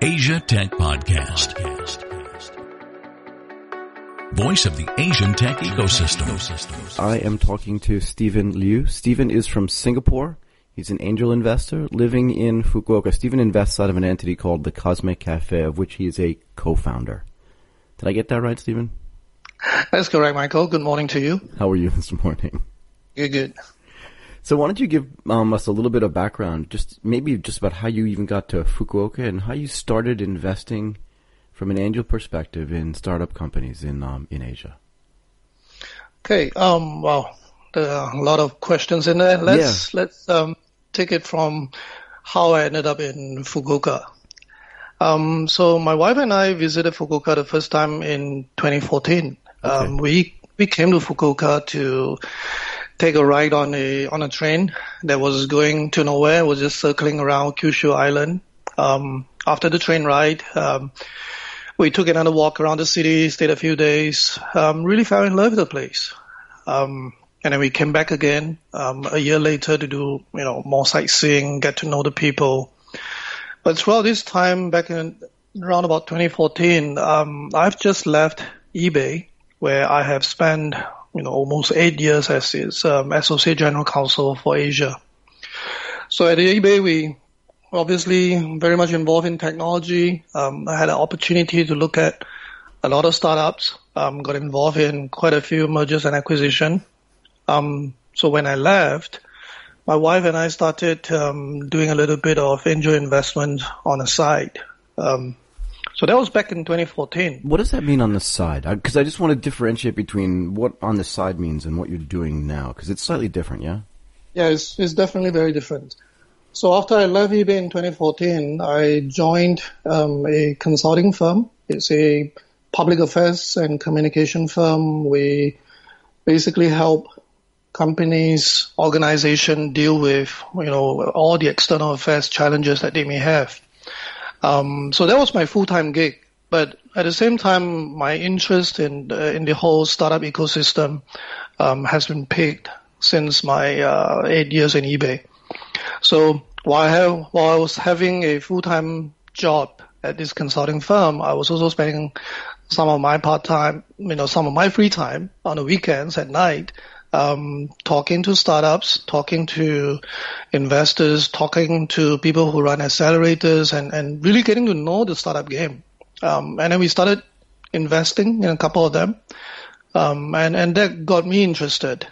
Asia Tech Podcast. Voice of the Asian tech ecosystem. I am talking to Steven Liu. Steven is from Singapore. He's an angel investor living in Fukuoka. Steven invests out of an entity called the Cosmic Cafe, of which he is a co-founder. Did I get that right, Steven? That's correct, Michael. Good morning to you. How are you this morning? You're good. So why don't you give us a little bit of background, just about how you even got to Fukuoka and how you started investing from an angel perspective in startup companies in Asia. Okay. Well, there are a lot of questions in there. Let's take it from how I ended up in Fukuoka. So my wife and I visited Fukuoka the first time in 2014. Okay. We came to Fukuoka to take a ride on a train that was going to nowhere. It was just circling around Kyushu Island. After the train ride, we took another walk around the city, stayed a few days, really fell in love with the place. And then we came back again a year later to do more sightseeing, get to know the people. But throughout this time, back in around about 2014, I've just left eBay, where I have spent almost 8 years as its Associate General Counsel for Asia. So at eBay, we obviously very much involved in technology. I had an opportunity to look at a lot of startups, got involved in quite a few mergers and acquisition. So when I left, my wife and I started doing a little bit of angel investment on the side. So that was back in 2014. What does that mean on the side? Because I just want to differentiate between what on the side means and what you're doing now, because it's slightly different, yeah? Yeah, it's definitely very different. So after I left eBay in 2014, I joined a consulting firm. It's a public affairs and communication firm. We basically help companies, organizations deal with all the external affairs challenges that they may have. So that was my full-time gig, but at the same time, my interest in the whole startup ecosystem has been piqued since my 8 years in eBay. So while I was having a full-time job at this consulting firm, I was also spending some of my free time on the weekends at night, talking to startups, talking to investors, talking to people who run accelerators, and really getting to know the startup game. And then we started investing in a couple of them, and that got me interested.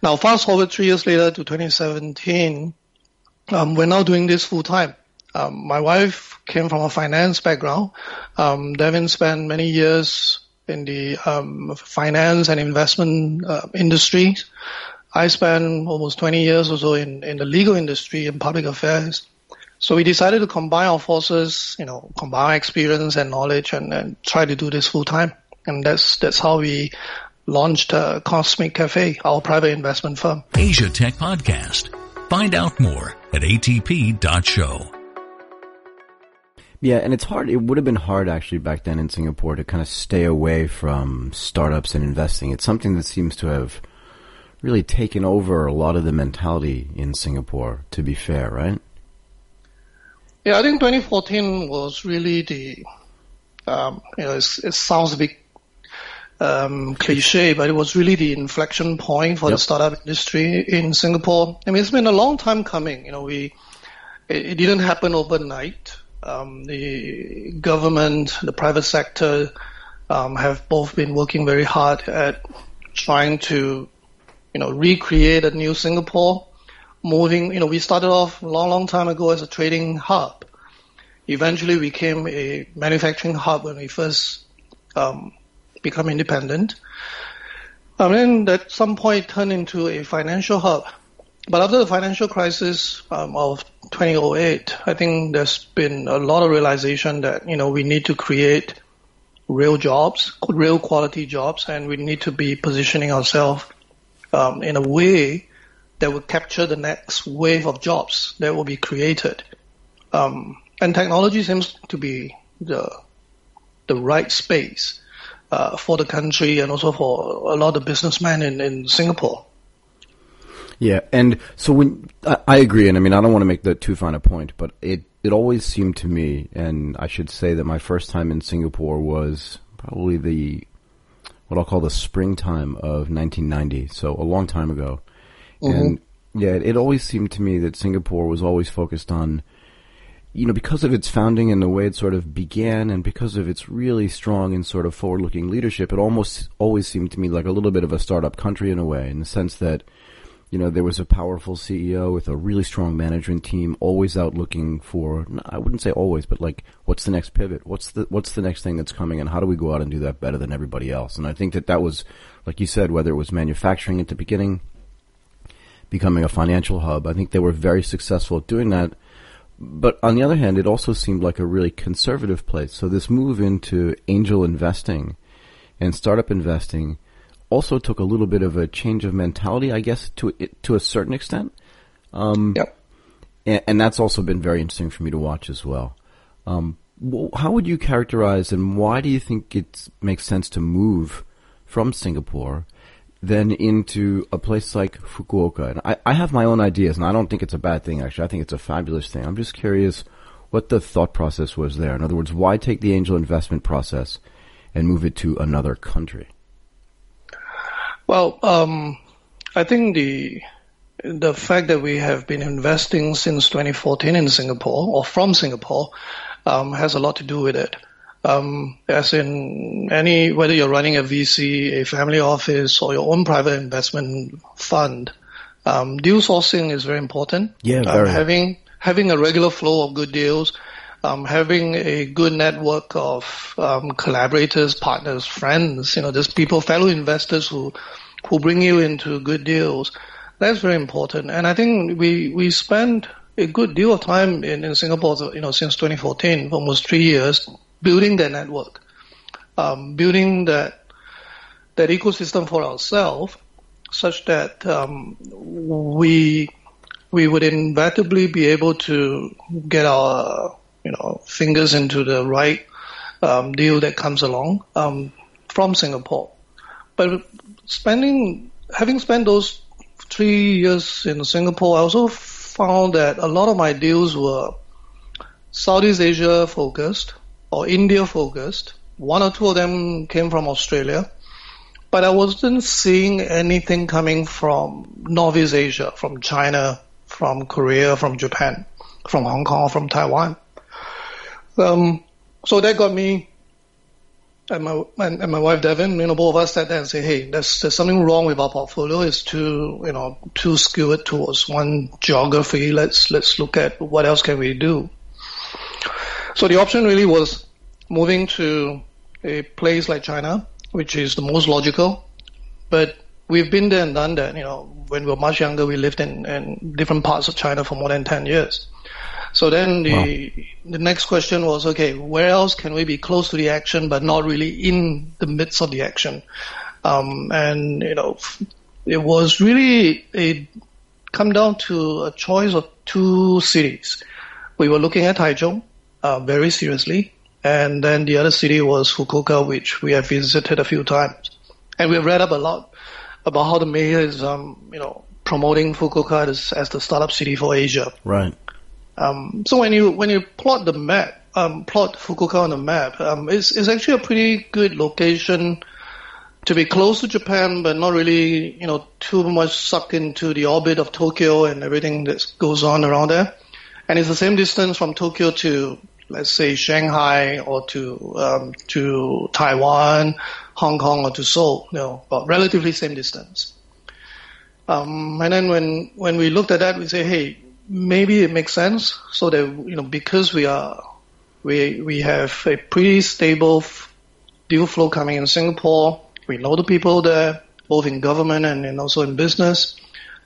Now, fast forward 3 years later to 2017, we're now doing this full time. My wife came from a finance background. Devin spent many years in the finance and investment industry. I spent almost 20 years or so in the legal industry and public affairs. So we decided to combine our forces, combine our experience and knowledge and try to do this full time. And that's how we launched Cosmic Cafe, our private investment firm. Asia Tech Podcast. Find out more at atp.show. Yeah, and it's hard. It would have been hard actually back then in Singapore to kind of stay away from startups and investing. It's something that seems to have really taken over a lot of the mentality in Singapore, to be fair, right? Yeah, I think 2014 was really the, it sounds a bit cliche, but it was really the inflection point for the startup industry in Singapore. I mean, it's been a long time coming. It didn't happen overnight. The government, the private sector have both been working very hard at trying to, recreate a new Singapore. We started off a long time ago as a trading hub. Eventually, we became a manufacturing hub when we first became independent. And then at some point, turned into a financial hub. But after the financial crisis of 2008, I think there's been a lot of realization that, we need to create real jobs, real quality jobs, and we need to be positioning ourselves in a way that will capture the next wave of jobs that will be created. And technology seems to be the right space for the country and also for a lot of businessmen in Singapore. Yeah, and so I agree, and I mean, I don't want to make that too fine a point, but it it always seemed to me, and I should say that my first time in Singapore was probably what I'll call the springtime of 1990, so a long time ago. Mm-hmm. And yeah, it always seemed to me that Singapore was always focused on, you know, because of its founding and the way it sort of began and because of its really strong and sort of forward-looking leadership, it almost always seemed to me like a little bit of a startup country in a way, in the sense that, you know, there was a powerful CEO with a really strong management team, always out looking for, I wouldn't say always, but like, what's the next pivot? What's the next thing that's coming, and how do we go out and do that better than everybody else? And I think that was, like you said, whether it was manufacturing at the beginning, becoming a financial hub, I think they were very successful at doing that. But on the other hand, it also seemed like a really conservative place. So this move into angel investing and startup investing also took a little bit of a change of mentality, I guess, to a certain extent. Yep. And that's also been very interesting for me to watch as well. How would you characterize, and why do you think it makes sense to move from Singapore then into a place like Fukuoka? And I have my own ideas, and I don't think it's a bad thing, actually. I think it's a fabulous thing. I'm just curious what the thought process was there. In other words, why take the angel investment process and move it to another country? Well, I think the fact that we have been investing since 2014 in Singapore, or from Singapore, has a lot to do with it. As in whether you're running a VC, a family office, or your own private investment fund, deal sourcing is very important. Yeah, very. Having a regular flow of good deals, having a good network of collaborators, partners, friends, you know, just people, fellow investors who bring you into good deals. That's very important. And I think we spend a good deal of time in Singapore, you know, since 2014, almost 3 years, building that network, building that ecosystem for ourselves, such that we would inevitably be able to get our fingers into the right deal that comes along from Singapore. But having spent those 3 years in Singapore, I also found that a lot of my deals were Southeast Asia focused, or India focused. One or two of them came from Australia, but I wasn't seeing anything coming from Northeast Asia, from China, from Korea, from Japan, from Hong Kong, from Taiwan. So that got me and my wife Devin, you know, both of us sat there and said, "Hey, there's something wrong with our portfolio. It's too skewed towards one geography. Let's look at what else can we do." So the option really was moving to a place like China, which is the most logical. But we've been there and done that. You know, when we were much younger, we lived in different parts of China for more than 10 years. So then the next question was, okay, where else can we be close to the action but not really in the midst of the action? And, you know, it was really come down to a choice of two cities. We were looking at Taichung, very seriously. And then the other city was Fukuoka, which we have visited a few times. And we've read up a lot about how the mayor is, promoting Fukuoka as the startup city for Asia. Right. So when you plot the map, plot Fukuoka on the map, it's actually a pretty good location to be close to Japan, but not really, you know, too much sucked into the orbit of Tokyo and everything that goes on around there. And it's the same distance from Tokyo to, let's say, Shanghai, or to Taiwan, Hong Kong, or to Seoul. No, but relatively same distance. And then when we looked at that, we say, hey, maybe it makes sense. So that, you know, because we have a pretty stable deal flow coming in Singapore. We know the people there, both in government and also in business.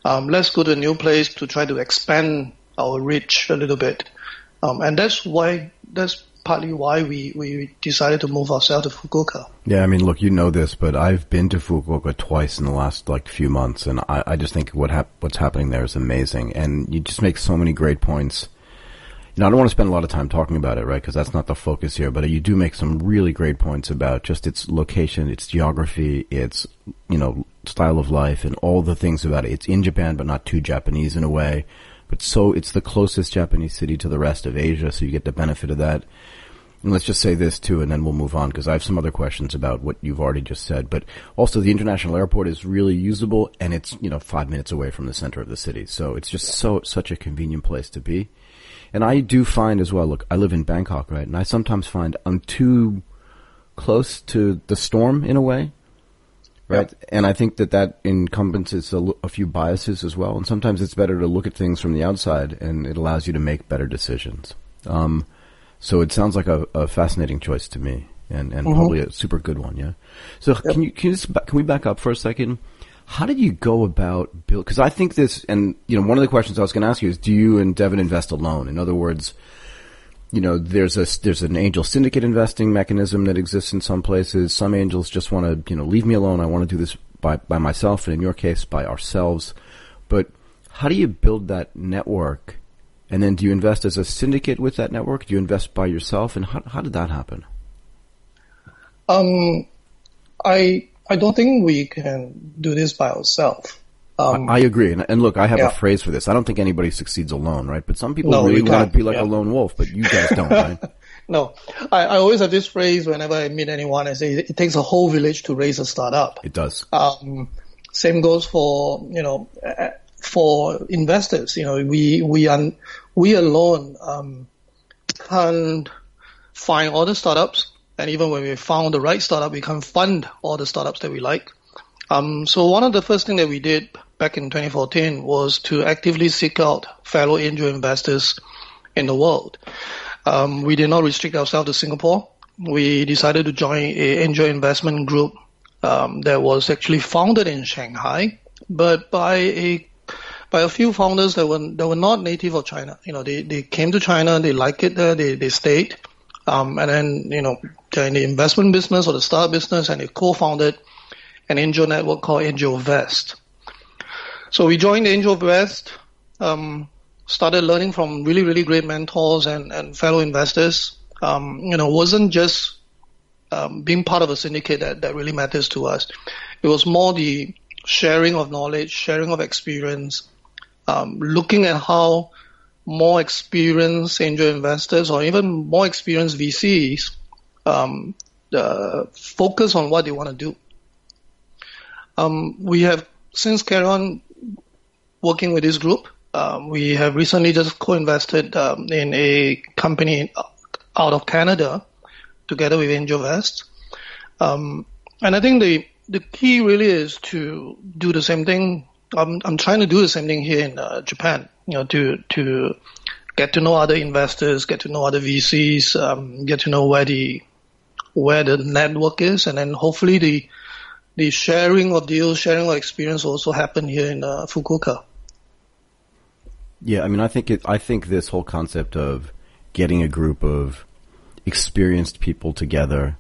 Let's go to a new place to try to expand our reach a little bit. And that's partly why we decided to move ourselves to Fukuoka. Yeah, I mean, look, you know this, but I've been to Fukuoka twice in the last few months, and I just think what's happening there is amazing. And you just make so many great points. You know, I don't want to spend a lot of time talking about it, right, because that's not the focus here, but you do make some really great points about just its location, its geography, its, you know, style of life, and all the things about it. It's in Japan, but not too Japanese in a way. But so it's the closest Japanese city to the rest of Asia, so you get the benefit of that. And let's just say this too, and then we'll move on, because I have some other questions about what you've already just said. But also, the international airport is really usable, and it's, you know, 5 minutes away from the center of the city. So it's just such a convenient place to be. And I do find as well, look, I live in Bangkok, right? And I sometimes find I'm too close to the storm in a way, right? Yep. And I think that encompasses a few biases as well. And sometimes it's better to look at things from the outside, and it allows you to make better decisions. So it sounds like a fascinating choice to me, and probably a super good one, yeah? So yep. Can we back up for a second? How did you go about build? Because I think this, and you know, one of the questions I was going to ask you is, do you and Devin invest alone? In other words, you know, there's an angel syndicate investing mechanism that exists in some places. Some angels just want to, you know, leave me alone. I want to do this by myself, and in your case, by ourselves. But how do you build that network? And then do you invest as a syndicate with that network? Do you invest by yourself? And how did that happen? I don't think we can do this by ourselves. I agree. And look, I have a phrase for this. I don't think anybody succeeds alone, right? But some people really want to be like a lone wolf, but you guys don't, right? No. I always have this phrase whenever I meet anyone. I say it takes a whole village to raise a startup. It does. Same goes for, you know, for investors. You know, we alone can't find all the startups. And even when we found the right startup, we can't fund all the startups that we like. So one of the first things that we did back in 2014 was to actively seek out fellow angel investors in the world. We did not restrict ourselves to Singapore. We decided to join an angel investment group that was actually founded in Shanghai, but by a few founders that were not native of China. You know, they came to China, they liked it there, they stayed. And then, you know, they're in the investment business or the startup business, and they co-founded an angel network called AngelVest. So we joined AngelVest, started learning from really, really great mentors and fellow investors. You know, it wasn't just being part of a syndicate that really matters to us. It was more the sharing of knowledge, sharing of experience, looking at how more experienced angel investors or even more experienced VCs focus on what they want to do. We have since carried on working with this group. We have recently just co-invested in a company out of Canada together with AngelVest. And I think the key really is to do the same thing. I'm trying to do the same thing here in Japan. You know, to get to know other investors, get to know other VCs, get to know where the network is, and then hopefully the sharing of deals, sharing of experience also happen here in Fukuoka. Yeah, I mean, I think this whole concept of getting a group of experienced people together,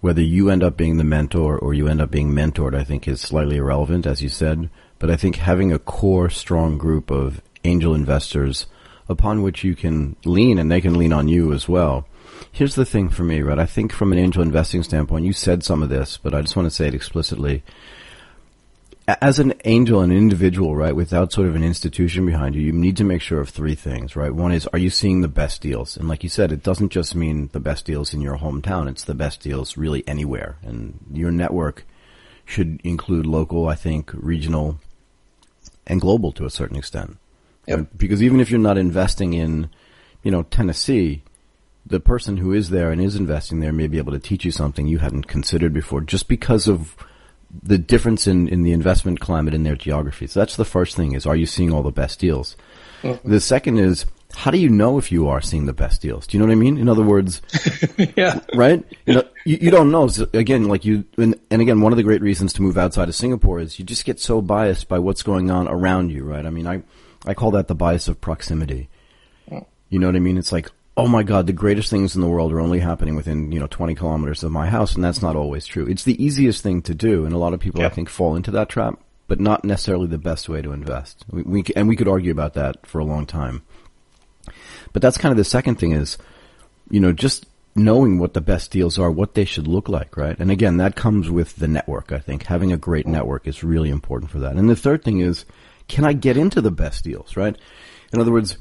whether you end up being the mentor or you end up being mentored, I think is slightly irrelevant, as you said. But I think having a core, strong group of angel investors upon which you can lean, and they can lean on you as well. Here's the thing for me, right? I think from an angel investing standpoint, you said some of this, but I just want to say it explicitly. As an angel, an individual, right, without sort of an institution behind you, you need to make sure of three things, right? One is, are you seeing the best deals? And like you said, it doesn't just mean the best deals in your hometown. It's the best deals really anywhere. And your network should include local, I think, regional, and global to a certain extent. Yep. Because even if you're not investing in, you know, Tennessee, the person who is there and is investing there may be able to teach you something you hadn't considered before, just because of the difference in the investment climate in their geography. So that's the first thing is, are you seeing all the best deals? Mm-hmm. The second is, how do you know if you are seeing the best deals? Do you know what I mean? In other words, yeah, right? You know, you don't know. So again, like you, and again, one of the great reasons to move outside of Singapore is you just get so biased by what's going on around you, right? I mean, I call that the bias of proximity. You know what I mean? It's like, oh my God, the greatest things in the world are only happening within, you know, 20 kilometers of my house. And that's not always true. It's the easiest thing to do. And a lot of people, yeah, I think, fall into that trap, but not necessarily the best way to invest. We could argue about that for a long time. But that's kind of the second thing is, you know, just knowing what the best deals are, what they should look like, right? And again, that comes with the network, I think. Having a great network is really important for that. And the third thing is, can I get into the best deals, right? In other words,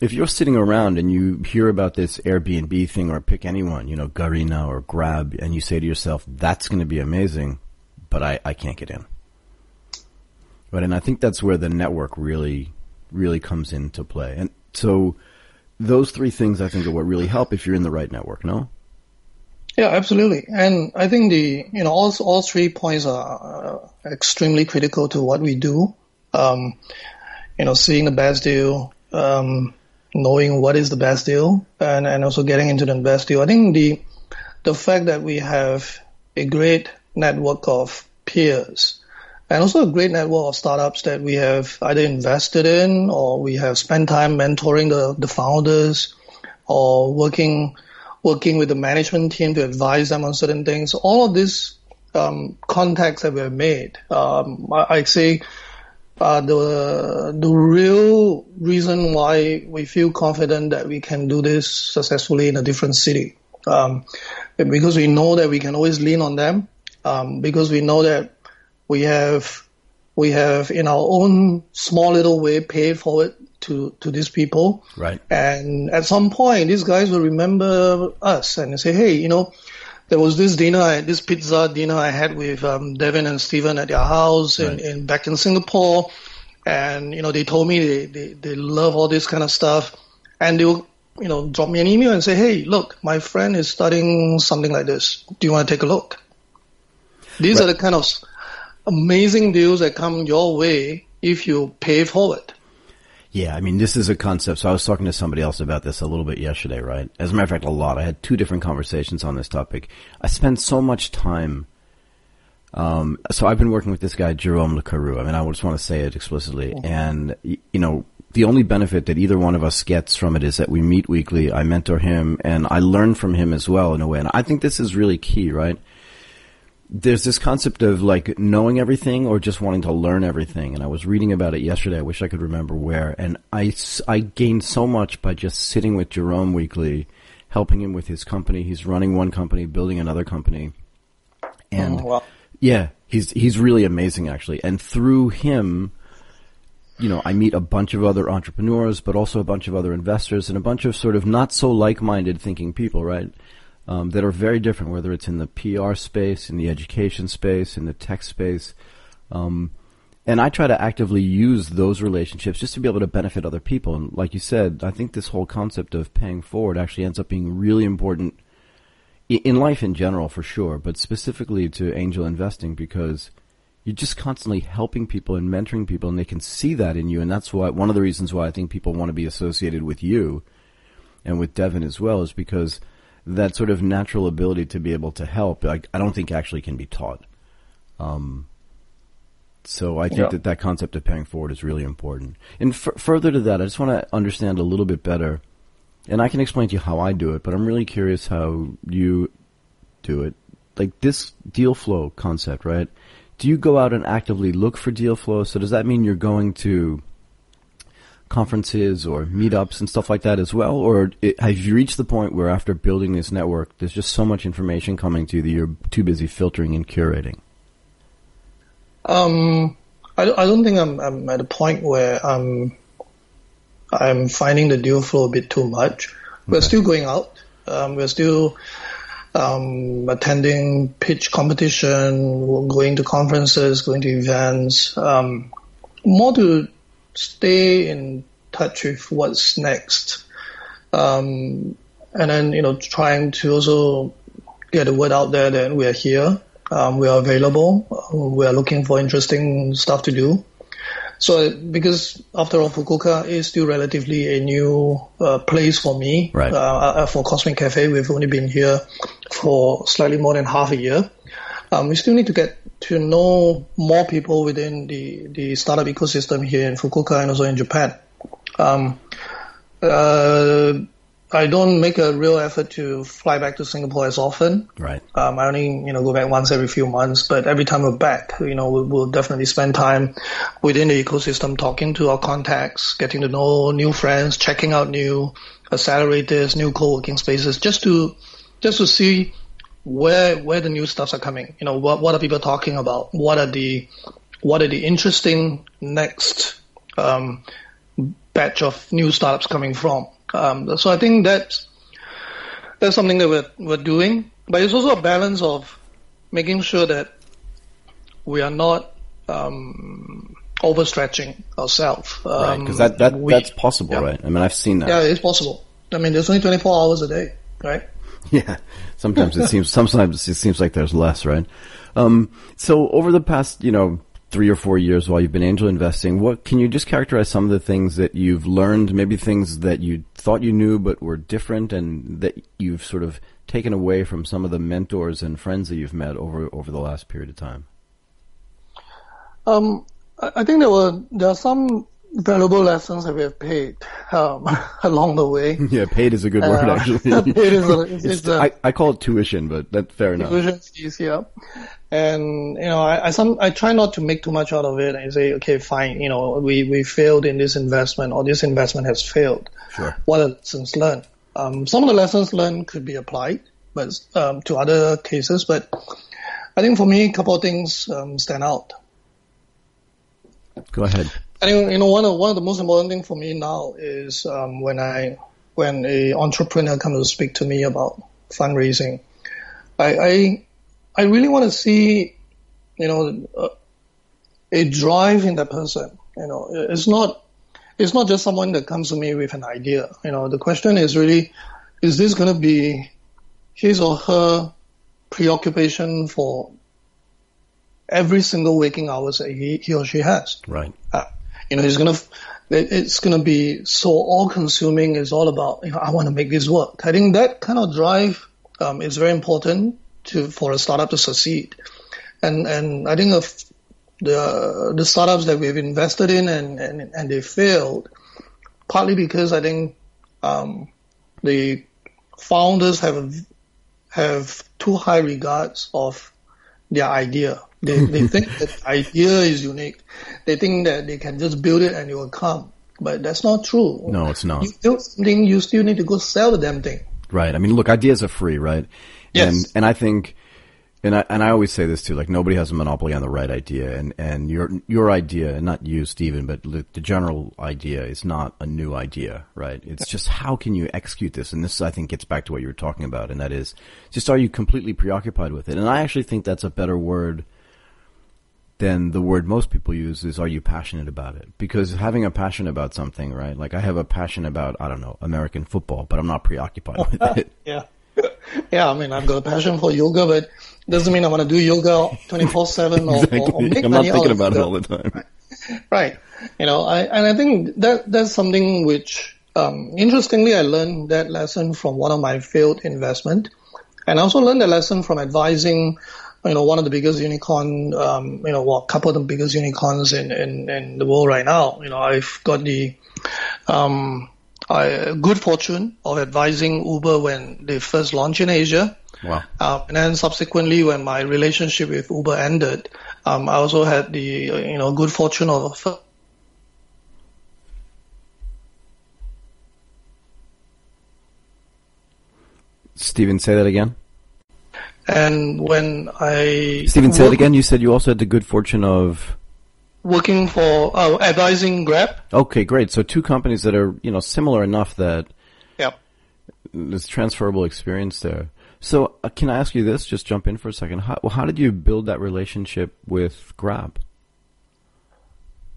if you're sitting around and you hear about this Airbnb thing, or pick anyone, you know, Garena or Grab, and you say to yourself, that's going to be amazing, but I can't get in. Right. And I think that's where the network really, really comes into play. And so those three things I think are what really help if you're in the right network. No? Yeah, absolutely. And I think the, you know, all 3 points are extremely critical to what we do. You know, seeing the best deal, knowing what is the best deal, and also getting into the best deal. I think the fact that we have a great network of peers and also a great network of startups that we have either invested in, or we have spent time mentoring the founders, or working with the management team to advise them on certain things. All of these contacts that we have made, I'd say the real reason why we feel confident that we can do this successfully in a different city, because we know that we can always lean on them, because we know that we have in our own small little way paid forward to these people. Right. And at some point, these guys will remember us and they say, hey, you know, there was this pizza dinner I had with Devin and Steven at their house back in Singapore. And, you know, they told me they love all this kind of stuff. And they will, you know, drop me an email and say, hey, look, my friend is starting something like this. Do you want to take a look? These are the kind of amazing deals that come your way if you pay forward. Yeah, I mean, this is a concept. So I was talking to somebody else about this a little bit yesterday, right? As a matter of fact, a lot. I had 2 different conversations on this topic. I spend so much time. So I've been working with this guy, Jerome LeCarrou. I mean, I just want to say it explicitly. Mm-hmm. And, you know, the only benefit that either one of us gets from it is that we meet weekly. I mentor him and I learn from him as well in a way. And I think this is really key, right? There's this concept of like knowing everything or just wanting to learn everything. And I was reading about it yesterday. I wish I could remember where. And I gained so much by just sitting with Jerome weekly, helping him with his company. He's running one company, building another company. And yeah, he's really amazing actually. And through him, you know, I meet a bunch of other entrepreneurs, but also a bunch of other investors and a bunch of sort of not so like-minded thinking people, right? That are very different, whether it's in the PR space, in the education space, in the tech space. And I try to actively use those relationships just to be able to benefit other people. And like you said, I think this whole concept of paying forward actually ends up being really important in life in general, for sure, but specifically to angel investing, because you're just constantly helping people and mentoring people, and they can see that in you. And that's why one of the reasons why I think people want to be associated with you and with Devin as well is because that sort of natural ability to be able to help, I don't think actually can be taught. So I think that concept of paying forward is really important. And further to that, I just want to understand a little bit better, and I can explain to you how I do it, but I'm really curious how you do it. Like this deal flow concept, right? Do you go out and actively look for deal flow? So does that mean you're going to conferences or meetups and stuff like that as well, or have you reached the point where after building this network there's just so much information coming to you that you're too busy filtering and curating? I don't think I'm at a point where I'm finding the deal flow a bit too much. We're still going out, we're still attending pitch competition, going to conferences, going to events, more to stay in touch with what's next. And then, you know, trying to also get the word out there that we are here, we are available, we are looking for interesting stuff to do. So, because after all, Fukuoka is still relatively a new place for me. Right. For Cosmic Cafe, we've only been here for slightly more than half a year. We still need to get to know more people within the startup ecosystem here in Fukuoka and also in Japan. I don't make a real effort to fly back to Singapore as often. Right. I only, you know, go back once every few months, but every time we're back, you know, we'll definitely spend time within the ecosystem talking to our contacts, getting to know new friends, checking out new accelerators, new co-working spaces, just to see where the new stuffs are coming. You know, what are people talking about? What are the interesting next batch of new startups coming from. So I think that's something that we're doing. But it's also a balance of making sure that we are not overstretching ourselves. Right, because that's possible, yeah. Right? I mean, I've seen that. Yeah, it's possible. I mean, there's only 24 hours a day, right? Yeah. Sometimes it seems like there's less, right? So over the past, 3 or 4 years while you've been angel investing, can you just characterize some of the things that you've learned, maybe things that you thought you knew but were different and that you've sort of taken away from some of the mentors and friends that you've met over the last period of time? I think there are some valuable lessons that we have paid along the way. Yeah, paid is a good word, actually. I call it tuition, but that's fair enough. Tuition fees, yeah. And, I try not to make too much out of it and say, okay, fine, we failed in this investment or this investment has failed. Sure. What are lessons learned? Some of the lessons learned could be applied but to other cases, but I think for me, a couple of things stand out. Go ahead. And one of the most important things for me now is when an entrepreneur comes to speak to me about fundraising, I really want to see a drive in that person. It's not just someone that comes to me with an idea. The question is really, is this going to be his or her preoccupation for every single waking hours that he or she has? Right. It's going to be so all-consuming. It's all about, I want to make this work. I think that kind of drive is very important for a startup to succeed. And I think of the startups that we've invested in and they failed, partly because I think the founders have too high regards of their idea. They think that the idea is unique. They think that they can just build it and it will come. But that's not true. No, it's not. You build something, you still need to go sell the damn thing. Right. I mean, look, ideas are free, right? Yes. And I think, and I always say this too, like nobody has a monopoly on the right idea. And your idea, and not you, Steven, but the general idea is not a new idea, right? It's just how can you execute this? And this, I think, gets back to what you were talking about. And that is just, are you completely preoccupied with it? And I actually think that's a better word then the word most people use is, are you passionate about it? Because having a passion about something, right? Like I have a passion about, I don't know, American football, but I'm not preoccupied with it. Yeah. Yeah. I mean, I've got a passion for yoga, but it doesn't mean I want to do yoga 24/7 exactly. or make money. I'm not thinking about it all the time. Right. I think that's something which, interestingly, I learned that lesson from one of my failed investment. And I also learned the lesson from advising, one of the biggest unicorn, a couple of the biggest unicorns in the world right now. I've got the good fortune of advising Uber when they first launched in Asia. Wow. And then subsequently, when my relationship with Uber ended, I also had the, good fortune of Steven, say that again. And when I... Steven, say it again. You said you also had the good fortune of... Working for... advising Grab. Okay, great. So two companies that are, similar enough that... Yep. There's transferable experience there. So can I ask you this? Just jump in for a second. How did you build that relationship with Grab?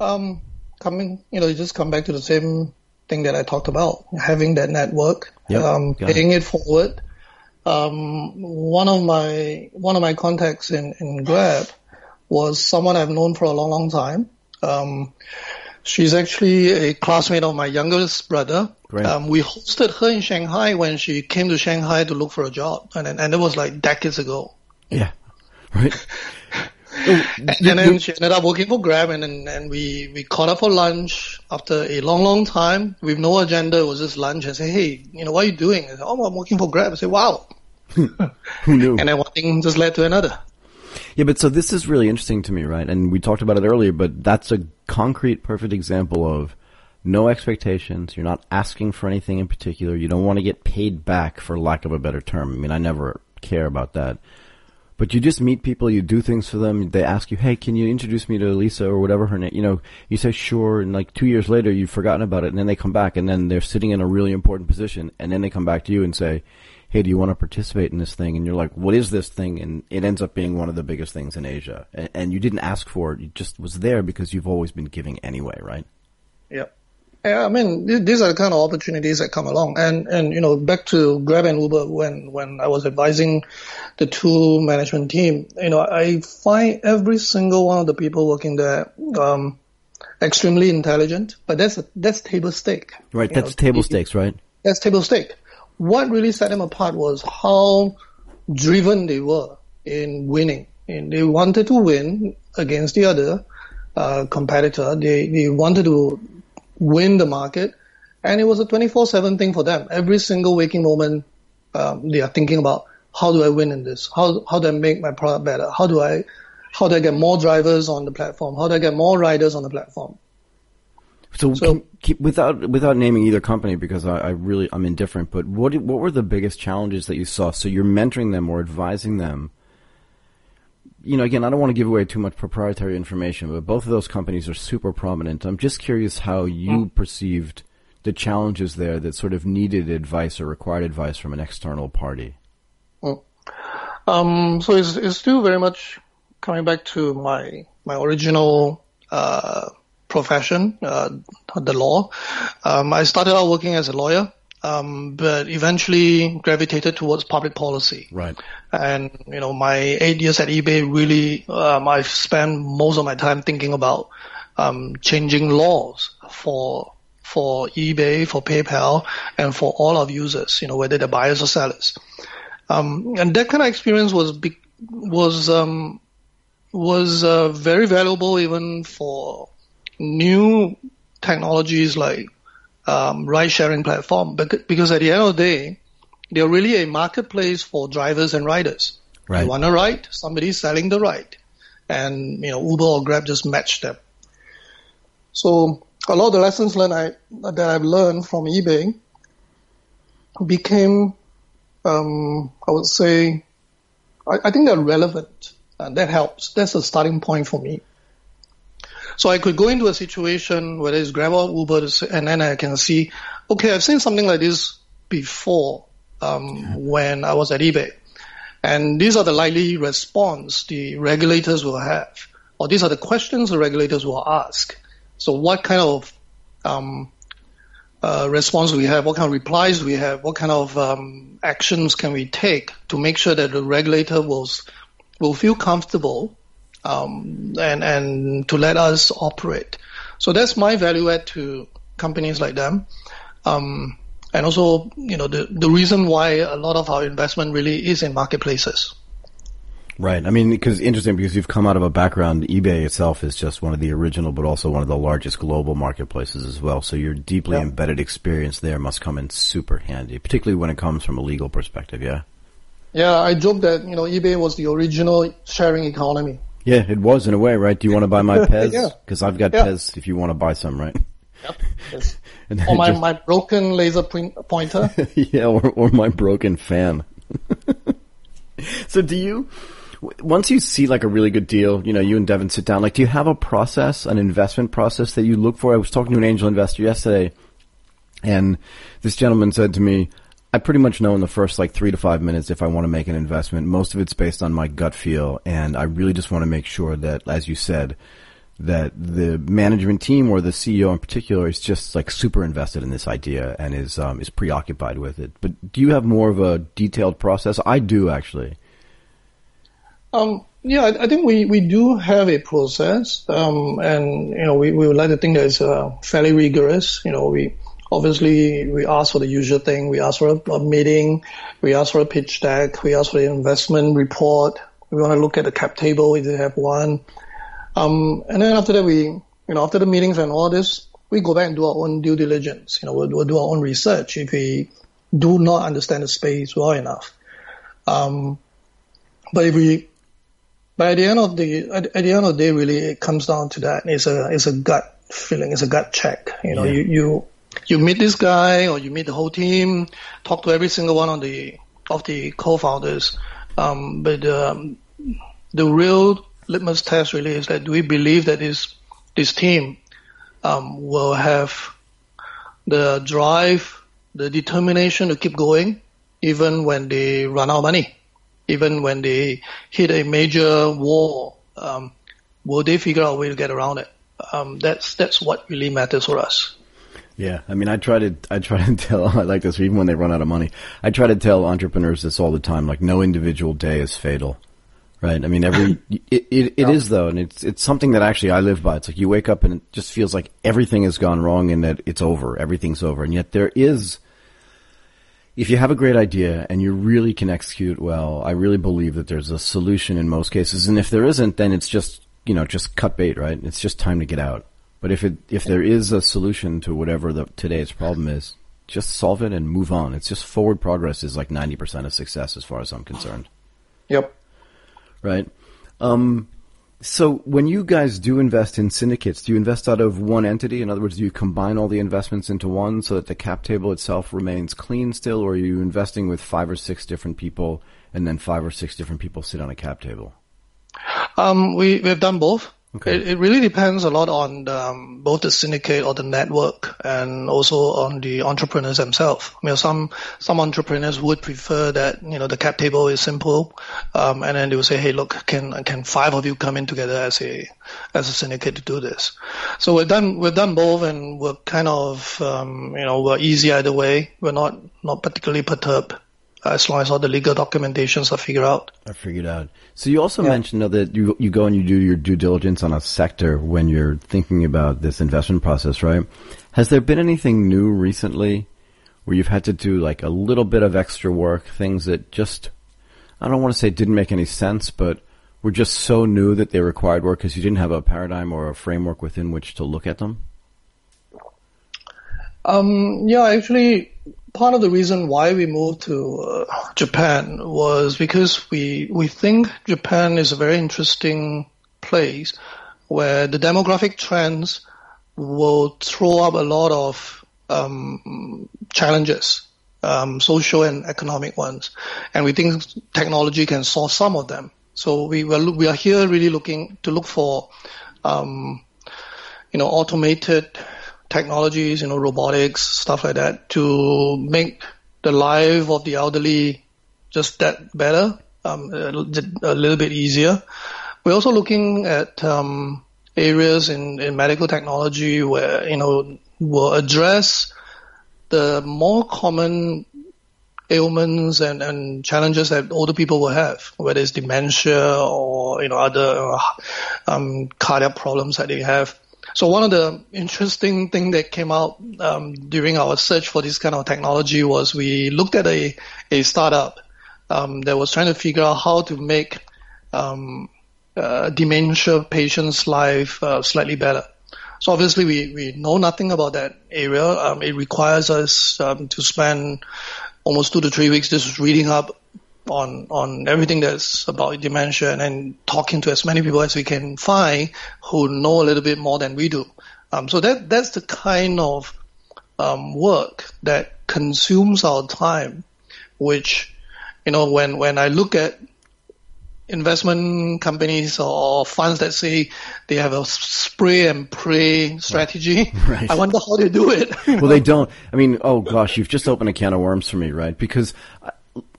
Just come back to the same thing that I talked about. Having that network. Yep. Paying it forward. One of my contacts in Grab was someone I've known for a long, long time. She's actually a classmate of my youngest brother. Great. We hosted her in Shanghai when she came to Shanghai to look for a job, and it was like decades ago. Yeah, right. and then she ended up working for Grab, and we caught up for lunch after a long, long time with no agenda. It was just lunch. I said, hey, what are you doing? I said, oh, I'm working for Grab. I said, wow. Who knew? And then one thing just led to another. Yeah, but so this is really interesting to me, right? And we talked about it earlier, but that's a concrete, perfect example of no expectations. You're not asking for anything in particular. You don't want to get paid back, for lack of a better term. I mean, I never care about that. But you just meet people, you do things for them. They ask you, hey, can you introduce me to Lisa or whatever her name? You know, you say sure, and like 2 years later, you've forgotten about it, and then they come back, and then they're sitting in a really important position, and then they come back to you and say, hey, do you want to participate in this thing? And you're like, what is this thing? And it ends up being one of the biggest things in Asia. And you didn't ask for it. It just was there because you've always been giving anyway, right? Yep. Yeah, I mean, these are the kind of opportunities that come along. And you know, back to Grab and Uber, when I was advising the two management team, you know, I find every single one of the people working there extremely intelligent. But that's table stake. Right, that's table stakes, right? That's table stake. What really set them apart was how driven they were in winning. And they wanted to win against the other competitor. They wanted to win the market, and it was a 24/7 thing for them. Every single waking moment, they are thinking about, how do I win in this? How do I make my product better? How do I get more drivers on the platform? How do I get more riders on the platform? So keep, without naming either company, because I'm indifferent. But what were the biggest challenges that you saw? So you're mentoring them or advising them. You know, again, I don't want to give away too much proprietary information, but both of those companies are super prominent. I'm just curious how you perceived the challenges there that sort of needed advice or required advice from an external party. So it's still very much coming back to my original profession, the law. I started out working as a lawyer. But eventually gravitated towards public policy. Right. And, you know, my 8 years at eBay really, I've spent most of my time thinking about, changing laws for eBay, for PayPal, and for all our users, you know, whether they're buyers or sellers. And that kind of experience was very valuable even for new technologies like, ride-sharing platform, because at the end of the day, they're really a marketplace for drivers and riders. Right. You want a ride, somebody's selling the ride, and you know Uber or Grab just match them. So a lot of the lessons I've learned from eBay became, I would say, I think they're relevant, and that helps. That's a starting point for me. So I could go into a situation, whether it's Grab or Uber, and then I can see, okay, I've seen something like this before when I was at eBay. And these are the likely response the regulators will have, or these are the questions the regulators will ask. So what kind of response do we have? What kind of replies do we have? What kind of actions can we take to make sure that the regulator will feel comfortable and to let us operate. So that's my value add to companies like them. And also, you know, the reason why a lot of our investment really is in marketplaces. Right. I mean, because you've come out of a background, eBay itself is just one of the original, but also one of the largest global marketplaces as well. So your deeply embedded experience there must come in super handy, particularly when it comes from a legal perspective. Yeah. Yeah. I joke that, you know, eBay was the original sharing economy. Yeah, it was in a way, right? Do you want to buy my Pez? Because I've got Pez if you want to buy some, right? Yep. Yes. Or my broken laser pointer. Yeah, or my broken fan. So do you, once you see like a really good deal, you know, you and Devin sit down, like do you have a process, an investment process that you look for? I was talking to an angel investor yesterday, and this gentleman said to me, I pretty much know in the first like 3 to 5 minutes if I want to make an investment. Most of it's based on my gut feel, and I really just want to make sure that, as you said, that the management team or the CEO in particular is just like super invested in this idea and is preoccupied with it. But do you have more of a detailed process? I do actually. I think we do have a process, and you know we would like to think that it's fairly rigorous. You know Obviously, we ask for the usual thing. We ask for a meeting. We ask for a pitch deck. We ask for the investment report. We want to look at the cap table if they have one. And then after that, after the meetings and all this, we go back and do our own due diligence. You know, we'll do our own research if we do not understand the space well enough. But at the end of the day, really, it comes down to that. It's a gut feeling. It's a gut check. You know, You meet this guy, or you meet the whole team. Talk to every single one of the co-founders, but the real litmus test really is that do we believe that this team will have the drive, the determination to keep going even when they run out of money, even when they hit a major wall, will they figure out a way to get around it? That's what really matters for us. Yeah, I mean, I try to tell, I like this, even when they run out of money, I try to tell entrepreneurs this all the time, like no individual day is fatal, right? I mean, it is though, and it's something that actually I live by. It's like you wake up and it just feels like everything has gone wrong and that it's over, everything's over. And yet there is, if you have a great idea and you really can execute well, I really believe that there's a solution in most cases. And if there isn't, then it's just, you know, just cut bait, right? It's just time to get out. But if there is a solution to whatever today's problem is, just solve it and move on. It's just forward progress is like 90% of success as far as I'm concerned. Yep. Right. So when you guys do invest in syndicates, do you invest out of one entity? In other words, do you combine all the investments into one so that the cap table itself remains clean still, or are you investing with 5 or 6 different people and then 5 or 6 different people sit on a cap table? We've done both. Okay. It really depends a lot on both the syndicate or the network and also on the entrepreneurs themselves. I mean, some entrepreneurs would prefer that, you know, the cap table is simple. And then they will say, hey, look, can 5 of you come in together as a syndicate to do this? So we've done both, and we're kind of, we're easy either way. We're not particularly perturbed, as long as all the legal documentations are figured out. So you also mentioned, though, that you go and you do your due diligence on a sector when you're thinking about this investment process, right? Has there been anything new recently where you've had to do like a little bit of extra work, things that just, I don't want to say didn't make any sense, but were just so new that they required work because you didn't have a paradigm or a framework within which to look at them? Actually, part of the reason why we moved to Japan was because we think Japan is a very interesting place where the demographic trends will throw up a lot of challenges, social and economic ones, and we think technology can solve some of them. So we are here really looking for automated technologies, robotics, stuff like that, to make the life of the elderly just that better, a little bit easier. We're also looking at areas in medical technology where, will address the more common ailments and challenges that older people will have, whether it's dementia or, other cardiac problems that they have. So one of the interesting things that came out during our search for this kind of technology was we looked at a startup that was trying to figure out how to make dementia patients' life slightly better. So obviously we know nothing about that area. It requires us to spend almost 2 to 3 weeks just reading up on everything that's about dementia, and then talking to as many people as we can find who know a little bit more than we do. So that's the kind of work that consumes our time, which, when I look at investment companies or funds that say they have a spray and pray strategy. Right. I wonder how they do it. Well, they don't. I mean, oh gosh, you've just opened a can of worms for me, right? Because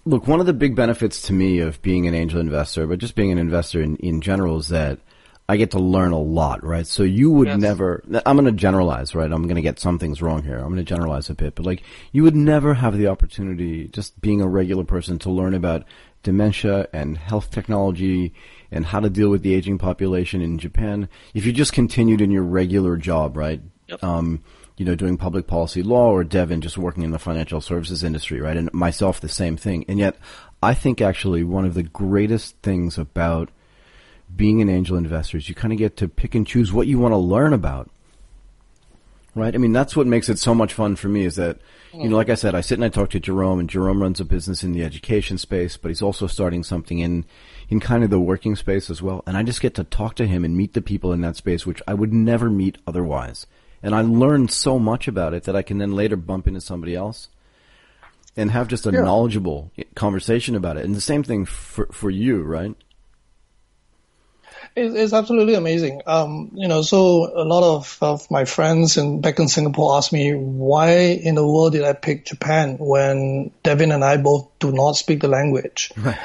look, one of the big benefits to me of being an angel investor, but just being an investor in general, is that I get to learn a lot, right? So you would never, I'm going to generalize, right? I'm going to get some things wrong here. I'm going to generalize a bit, but like you would never have the opportunity, just being a regular person, to learn about dementia and health technology and how to deal with the aging population in Japan if you just continued in your regular job, right? Yep. Doing public policy law, or Devin just working in the financial services industry, right? And myself, the same thing. And yet I think actually one of the greatest things about being an angel investor is you kind of get to pick and choose what you want to learn about, right? I mean, that's what makes it so much fun for me is that, like I said, I sit and I talk to Jerome, and Jerome runs a business in the education space, but he's also starting something in kind of the working space as well. And I just get to talk to him and meet the people in that space, which I would never meet otherwise. And I learned so much about it that I can then later bump into somebody else and have just a knowledgeable conversation about it. And the same thing for you, right? It's absolutely amazing. So a lot of my friends back in Singapore asked me, why in the world did I pick Japan when Devin and I both do not speak the language? Right.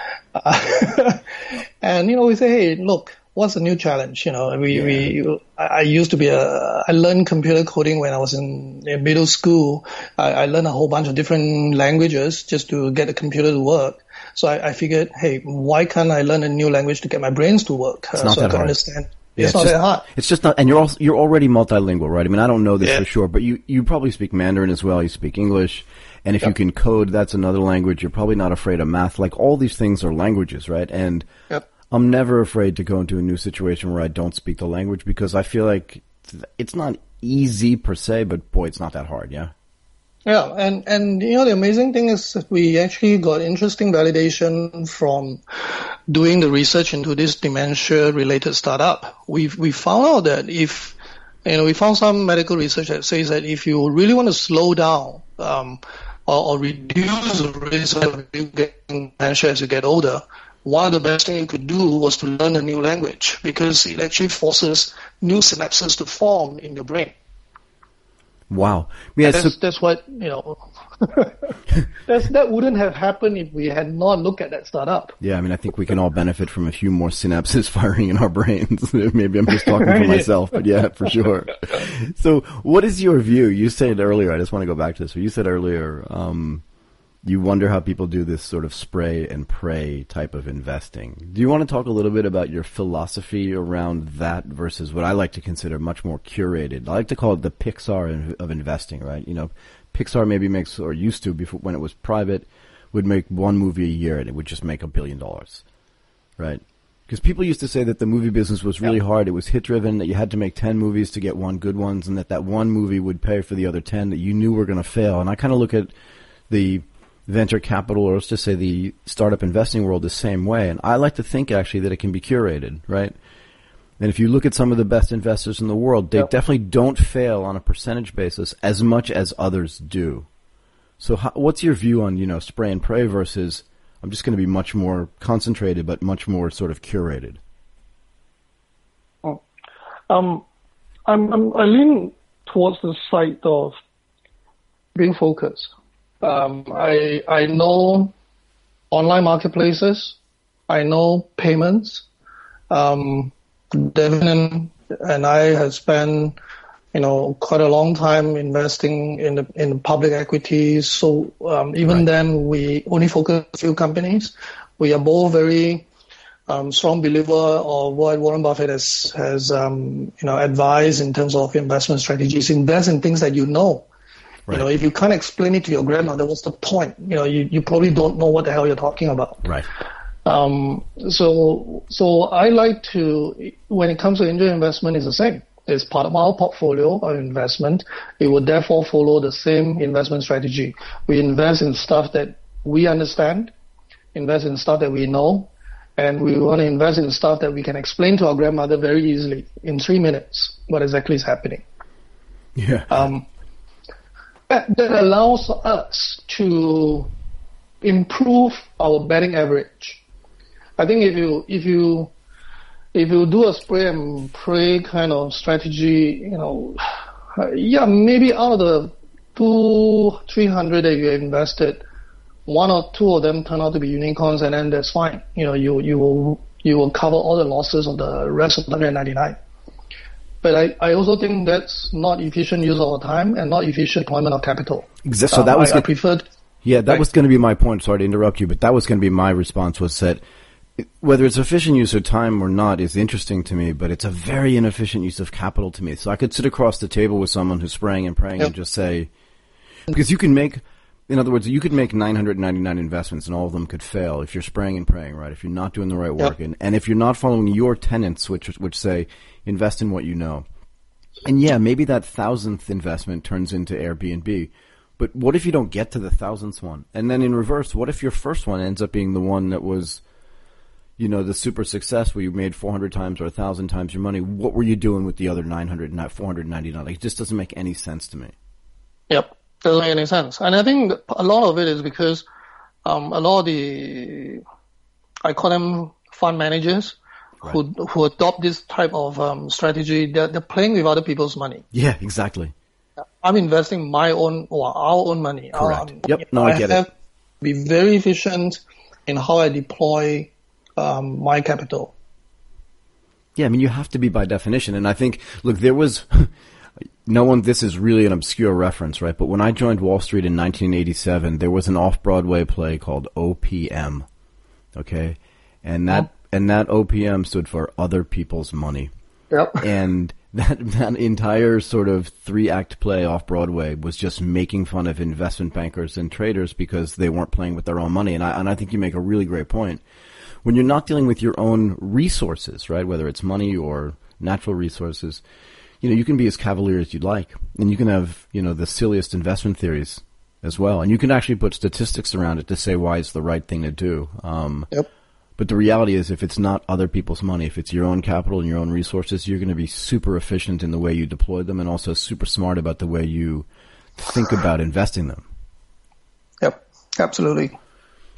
We say, hey, look, what's a new challenge? I used to be I learned computer coding when I was in middle school. I learned a whole bunch of different languages just to get the computer to work. So I figured, hey, why can't I learn a new language to get my brains to work? It's not that hard. Understand. Yeah, it's not that hard. It's just not, and you're already multilingual, right? I mean, I don't know this for sure, but you probably speak Mandarin as well. You speak English, and if you can code, that's another language. You're probably not afraid of math. Like all these things are languages, right? And I'm never afraid to go into a new situation where I don't speak the language because I feel like it's not easy per se, but boy, it's not that hard. Yeah. Yeah, and the amazing thing is that we actually got interesting validation from doing the research into this dementia-related startup. We found out that we found some medical research that says that if you really want to slow down or reduce the risk of getting dementia as you get older, one of the best things you could do was to learn a new language because it actually forces new synapses to form in your brain. Wow. Yeah, that's what, that wouldn't have happened if we had not looked at that startup. Yeah, I mean, I think we can all benefit from a few more synapses firing in our brains. Maybe I'm just talking to myself, but yeah, for sure. So what is your view? You said earlier, I just want to go back to this. You said earlier, you wonder how people do this sort of spray and pray type of investing. Do you want to talk a little bit about your philosophy around that versus what I like to consider much more curated? I like to call it the Pixar of investing, right? Pixar maybe makes, or used to before when it was private, would make one movie a year and it would just make $1 billion, right? Because people used to say that the movie business was really hard. It was hit driven, that you had to make 10 movies to get one good ones and that one movie would pay for the other 10 that you knew were going to fail. And I kind of look at the venture capital, or let's just say the startup investing world, the same way. And I like to think actually that it can be curated, right? And if you look at some of the best investors in the world, they definitely don't fail on a percentage basis as much as others do. So what's your view on, spray and pray versus I'm just going to be much more concentrated, but much more sort of curated? I lean towards the side of being focused. I know online marketplaces. I know payments. Devin and I have spent, quite a long time investing in public equities. So even then, we only focus on a few companies. We are both very strong believer of what Warren Buffett has advised in terms of investment strategies. Invest in things that you know. Right. If you can't explain it to your grandmother, what's the point? You probably don't know what the hell you're talking about. Right. So I like to, when it comes to angel investment, it's the same. It's part of our portfolio of investment. It would therefore follow the same investment strategy. We invest in stuff that we understand, invest in stuff that we know, and we want to invest in stuff that we can explain to our grandmother very easily in 3 minutes what exactly is happening. Yeah. That allows us to improve our batting average. I think if you do a spray and pray kind of strategy, maybe out of the 200-300 that you invested, one or two of them turn out to be unicorns, and then that's fine. You will cover all the losses of the rest of the 199. But I also think that's not efficient use of our time and not efficient deployment of capital. Exactly. So that was I preferred. Yeah, that was going to be my point. Sorry to interrupt you, but that was going to be my response. Was that whether it's efficient use of time or not is interesting to me, but it's a very inefficient use of capital to me. So I could sit across the table with someone who's spraying and praying and just say, because you can make. In other words, you could make 999 investments and all of them could fail if you're spraying and praying, right? If you're not doing the right work and if you're not following your tenets, which say invest in what you know. And yeah, maybe that 1,000th investment turns into Airbnb, but what if you don't get to the 1,000th one? And then in reverse, what if your first one ends up being the one that was, the super success where you made 400 times or 1,000 times your money? What were you doing with the other 499? Like, it just doesn't make any sense to me. Yep. Doesn't make any sense. And I think a lot of it is because a lot of I call them fund managers, right. who adopt this type of strategy, they're playing with other people's money. Yeah, exactly. I'm investing my own or our own money. Correct. Yep. No, I get it. I have to be very efficient in how I deploy my capital. Yeah, I mean, you have to be by definition. And I think, look, there was no one, this is really an obscure reference, right? But when I joined Wall Street in 1987, there was an off-Broadway play called OPM. Okay. And that OPM stood for Other People's Money. Yep. And that entire sort of 3-act play off Broadway was just making fun of investment bankers and traders because they weren't playing with their own money. And I think you make a really great point. When you're not dealing with your own resources, right? Whether it's money or natural resources, you know, you can be as cavalier as you'd like, and you can have, you know, the silliest investment theories as well. And you can actually put statistics around it to say why it's the right thing to do. Yep. But the reality is, if it's not other people's money, if it's your own capital and your own resources, you're going to be super efficient in the way you deploy them and also super smart about the way you think about investing them. Yep, absolutely.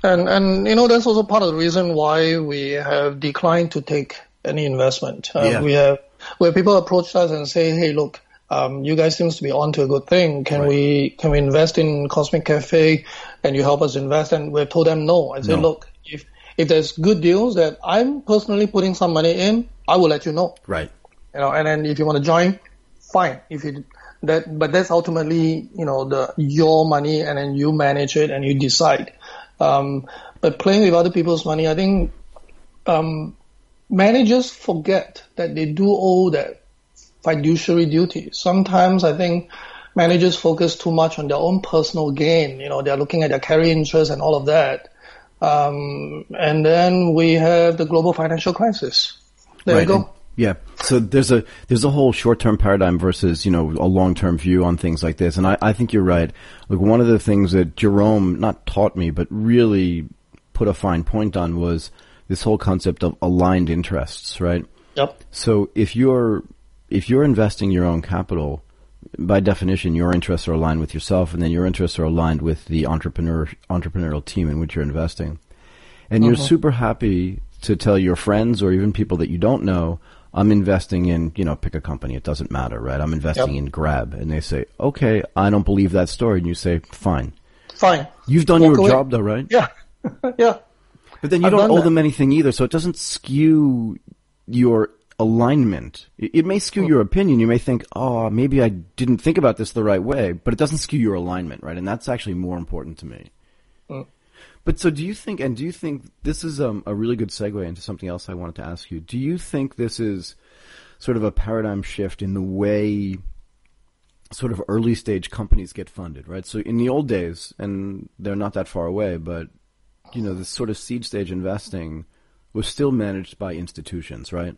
And you know, that's also part of the reason why we have declined to take any investment. Yeah. We have, where people approached us and say, hey, look, you guys seems to be onto a good thing. Can right. Can we invest in Cosmic Cafe and you help us invest? And we've told them no. I said, look, if there's good deals that I'm personally putting some money in, I will let you know. Right. You know, and then if you want to join, fine. But that's ultimately, you know, your money, and then you manage it and you decide. But playing with other people's money, I think managers forget that they do owe that fiduciary duty. Sometimes I think managers focus too much on their own personal gain. You know, they're looking at their carry interest and all of that. And then we have the global financial crisis. There right. you go. And, yeah. So there's a whole short-term paradigm versus, you know, a long-term view on things like this. And I think you're right. Like, one of the things that Jerome not taught me, but really put a fine point on, was this whole concept of aligned interests, right? Yep. So if you're investing your own capital, by definition, your interests are aligned with yourself, and then your interests are aligned with the entrepreneurial team in which you're investing. And you're super happy to tell your friends or even people that you don't know, I'm investing in, you know, pick a company. It doesn't matter, right? I'm investing in Grab. And they say, okay, I don't believe that story. And you say, fine. You've done your job though, right? Yeah. Yeah. But then you don't owe them anything either. So it doesn't skew your alignment. It may skew your opinion. You may think, oh, maybe I didn't think about this the right way, but it doesn't skew your alignment, right? And that's actually more important to me. But so do you think this is a really good segue into something else I wanted to ask you. Do you think this is sort of a paradigm shift in the way sort of early stage companies get funded, right? So in the old days, and they're not that far away, but you know, this sort of seed stage investing was still managed by institutions, right?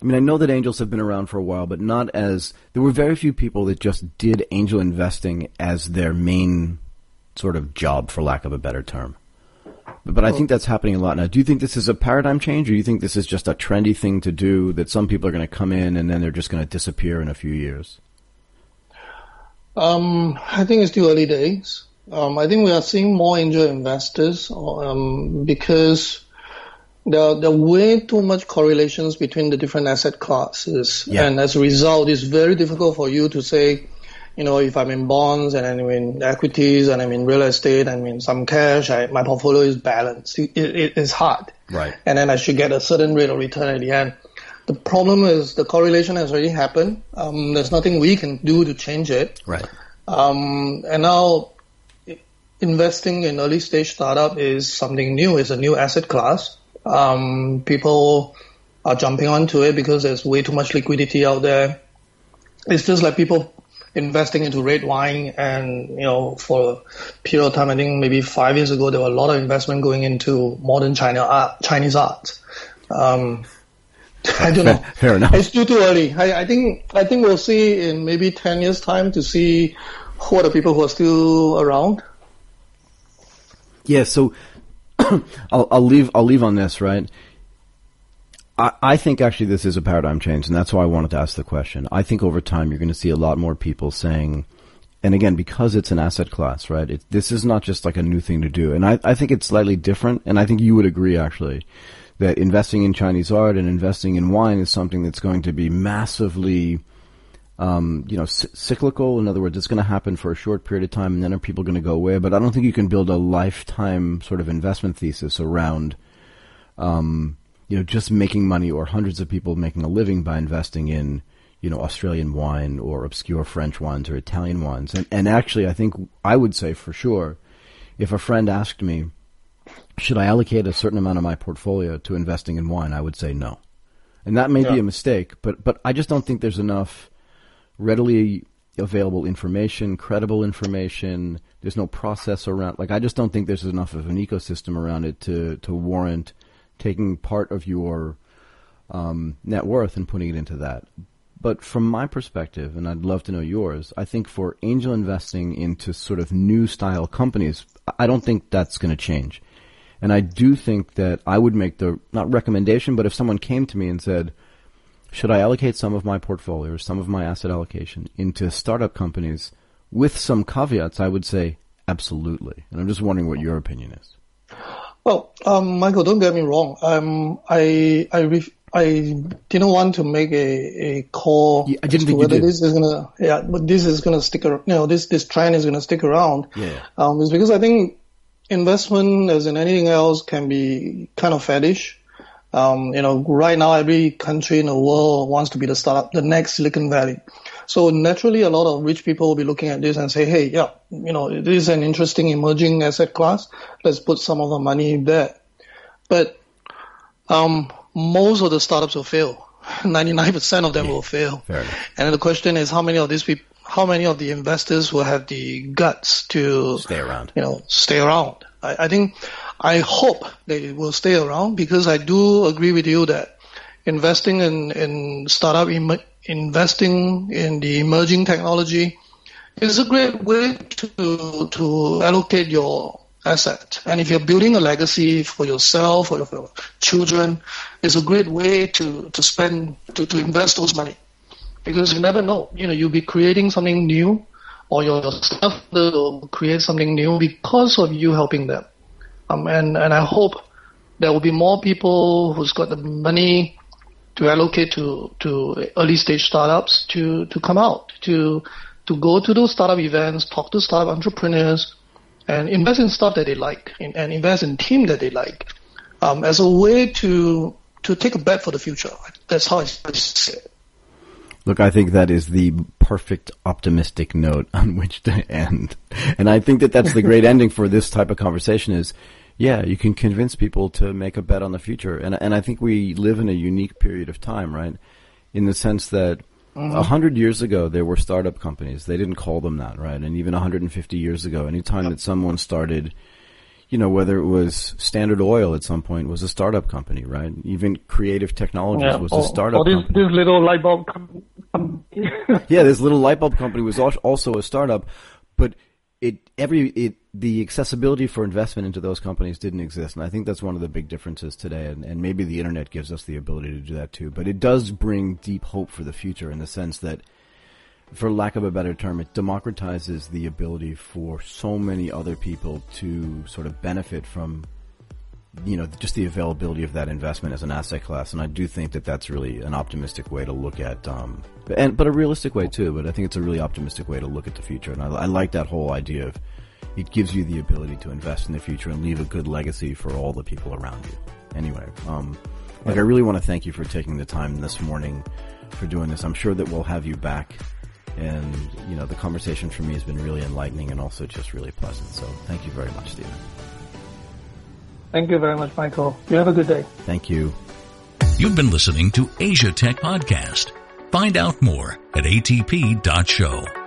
I mean, I know that angels have been around for a while, but not as – there were very few people that just did angel investing as their main sort of job, for lack of a better term. But I think that's happening a lot now. Do you think this is a paradigm change, or do you think this is just a trendy thing to do that some people are going to come in and then they're just going to disappear in a few years? I think it's still early days. I think we are seeing more angel investors because – There are way too much correlations between the different asset classes. Yeah. And as a result, it's very difficult for you to say, you know, if I'm in bonds and I'm in equities and I'm in real estate, I'm in some cash, my portfolio is balanced. It is hard. Right. And then I should get a certain rate of return at the end. The problem is the correlation has already happened. There's nothing we can do to change it. Right. And now investing in early stage startup is something new. It's a new asset class. People are jumping onto it because there's way too much liquidity out there. It's just like people investing into red wine, and, you know, for a period of time, I think maybe 5 years ago, there were a lot of investment going into modern Chinese art. I don't know. Fair enough. It's too early. I think we'll see in maybe 10 years' time to see who are the people who are still around. Yeah, so I'll leave on this, right? I think actually this is a paradigm change, and that's why I wanted to ask the question. I think over time you're going to see a lot more people saying, and again, because it's an asset class, right? This is not just like a new thing to do. And I think it's slightly different, and I think you would agree actually that investing in Chinese art and investing in wine is something that's going to be massively, cyclical. In other words, it's going to happen for a short period of time and then are people going to go away? But I don't think you can build a lifetime sort of investment thesis around, just making money or hundreds of people making a living by investing in, Australian wine or obscure French wines or Italian wines. And actually, I think I would say for sure, if a friend asked me, should I allocate a certain amount of my portfolio to investing in wine? I would say no. And that may be a mistake, but I just don't think there's enough readily available information, credible information. There's no process around, I just don't think there's enough of an ecosystem around it to warrant taking part of your net worth and putting it into that. But from my perspective, and I'd love to know yours, I think for angel investing into sort of new style companies, I don't think that's going to change. And I do think that I would make the, not recommendation, but if someone came to me and said, should I allocate some of my portfolio or some of my asset allocation into startup companies with some caveats, I would say absolutely. And I'm just wondering what your opinion is. Well, Michael, don't get me wrong. I didn't want to make a call. Yeah, I didn't think you did. This is gonna stick around. This trend is gonna stick around. Yeah. It's because I think investment, as in anything else, can be kind of faddish. Right now every country in the world wants to be the startup, the next Silicon Valley. So naturally, a lot of rich people will be looking at this and say, "Hey, it is an interesting emerging asset class. Let's put some of our money there." But most of the startups will fail. 99% of them will fail. Fair enough. And then the question is, how many of the investors will have the guts to stay around? I hope they will stay around, because I do agree with you that investing in startup, investing in the emerging technology is a great way to allocate your asset. And if you're building a legacy for yourself or for your children, it's a great way to invest those money, because you never know. You'll be creating something new, or your staff will create something new because of you helping them. And I hope there will be more people who's got the money to allocate to early stage startups to come out, to go to those startup events, talk to startup entrepreneurs, and invest in stuff that they like, and invest in team that they like, as a way to take a bet for the future. That's how I see it. Look, I think that is the perfect optimistic note on which to end. And I think that that's the great ending for this type of conversation is, yeah, you can convince people to make a bet on the future. And I think we live in a unique period of time, right? In the sense that 100 years ago, there were startup companies. They didn't call them that, right? And even 150 years ago, anytime that someone started, whether it was Standard Oil at some point was a startup company, right? Even Creative Technologies was a startup company. This little light bulb company. Yeah, this little light bulb company was also a startup, but the accessibility for investment into those companies didn't exist. And I think that's one of the big differences today. And maybe the internet gives us the ability to do that too. But it does bring deep hope for the future, in the sense that, for lack of a better term, it democratizes the ability for so many other people to sort of benefit from, just the availability of that investment as an asset class. And I do think that that's really an optimistic way to look at, but a realistic way too. But I think it's a really optimistic way to look at the future. And I like that whole idea of it gives you the ability to invest in the future and leave a good legacy for all the people around you. Anyway, I really want to thank you for taking the time this morning for doing this. I'm sure that we'll have you back. And, the conversation for me has been really enlightening and also just really pleasant. So thank you very much, Steven. Thank you very much, Michael. You have a good day. Thank you. You've been listening to Asia Tech Podcast. Find out more at atp.show.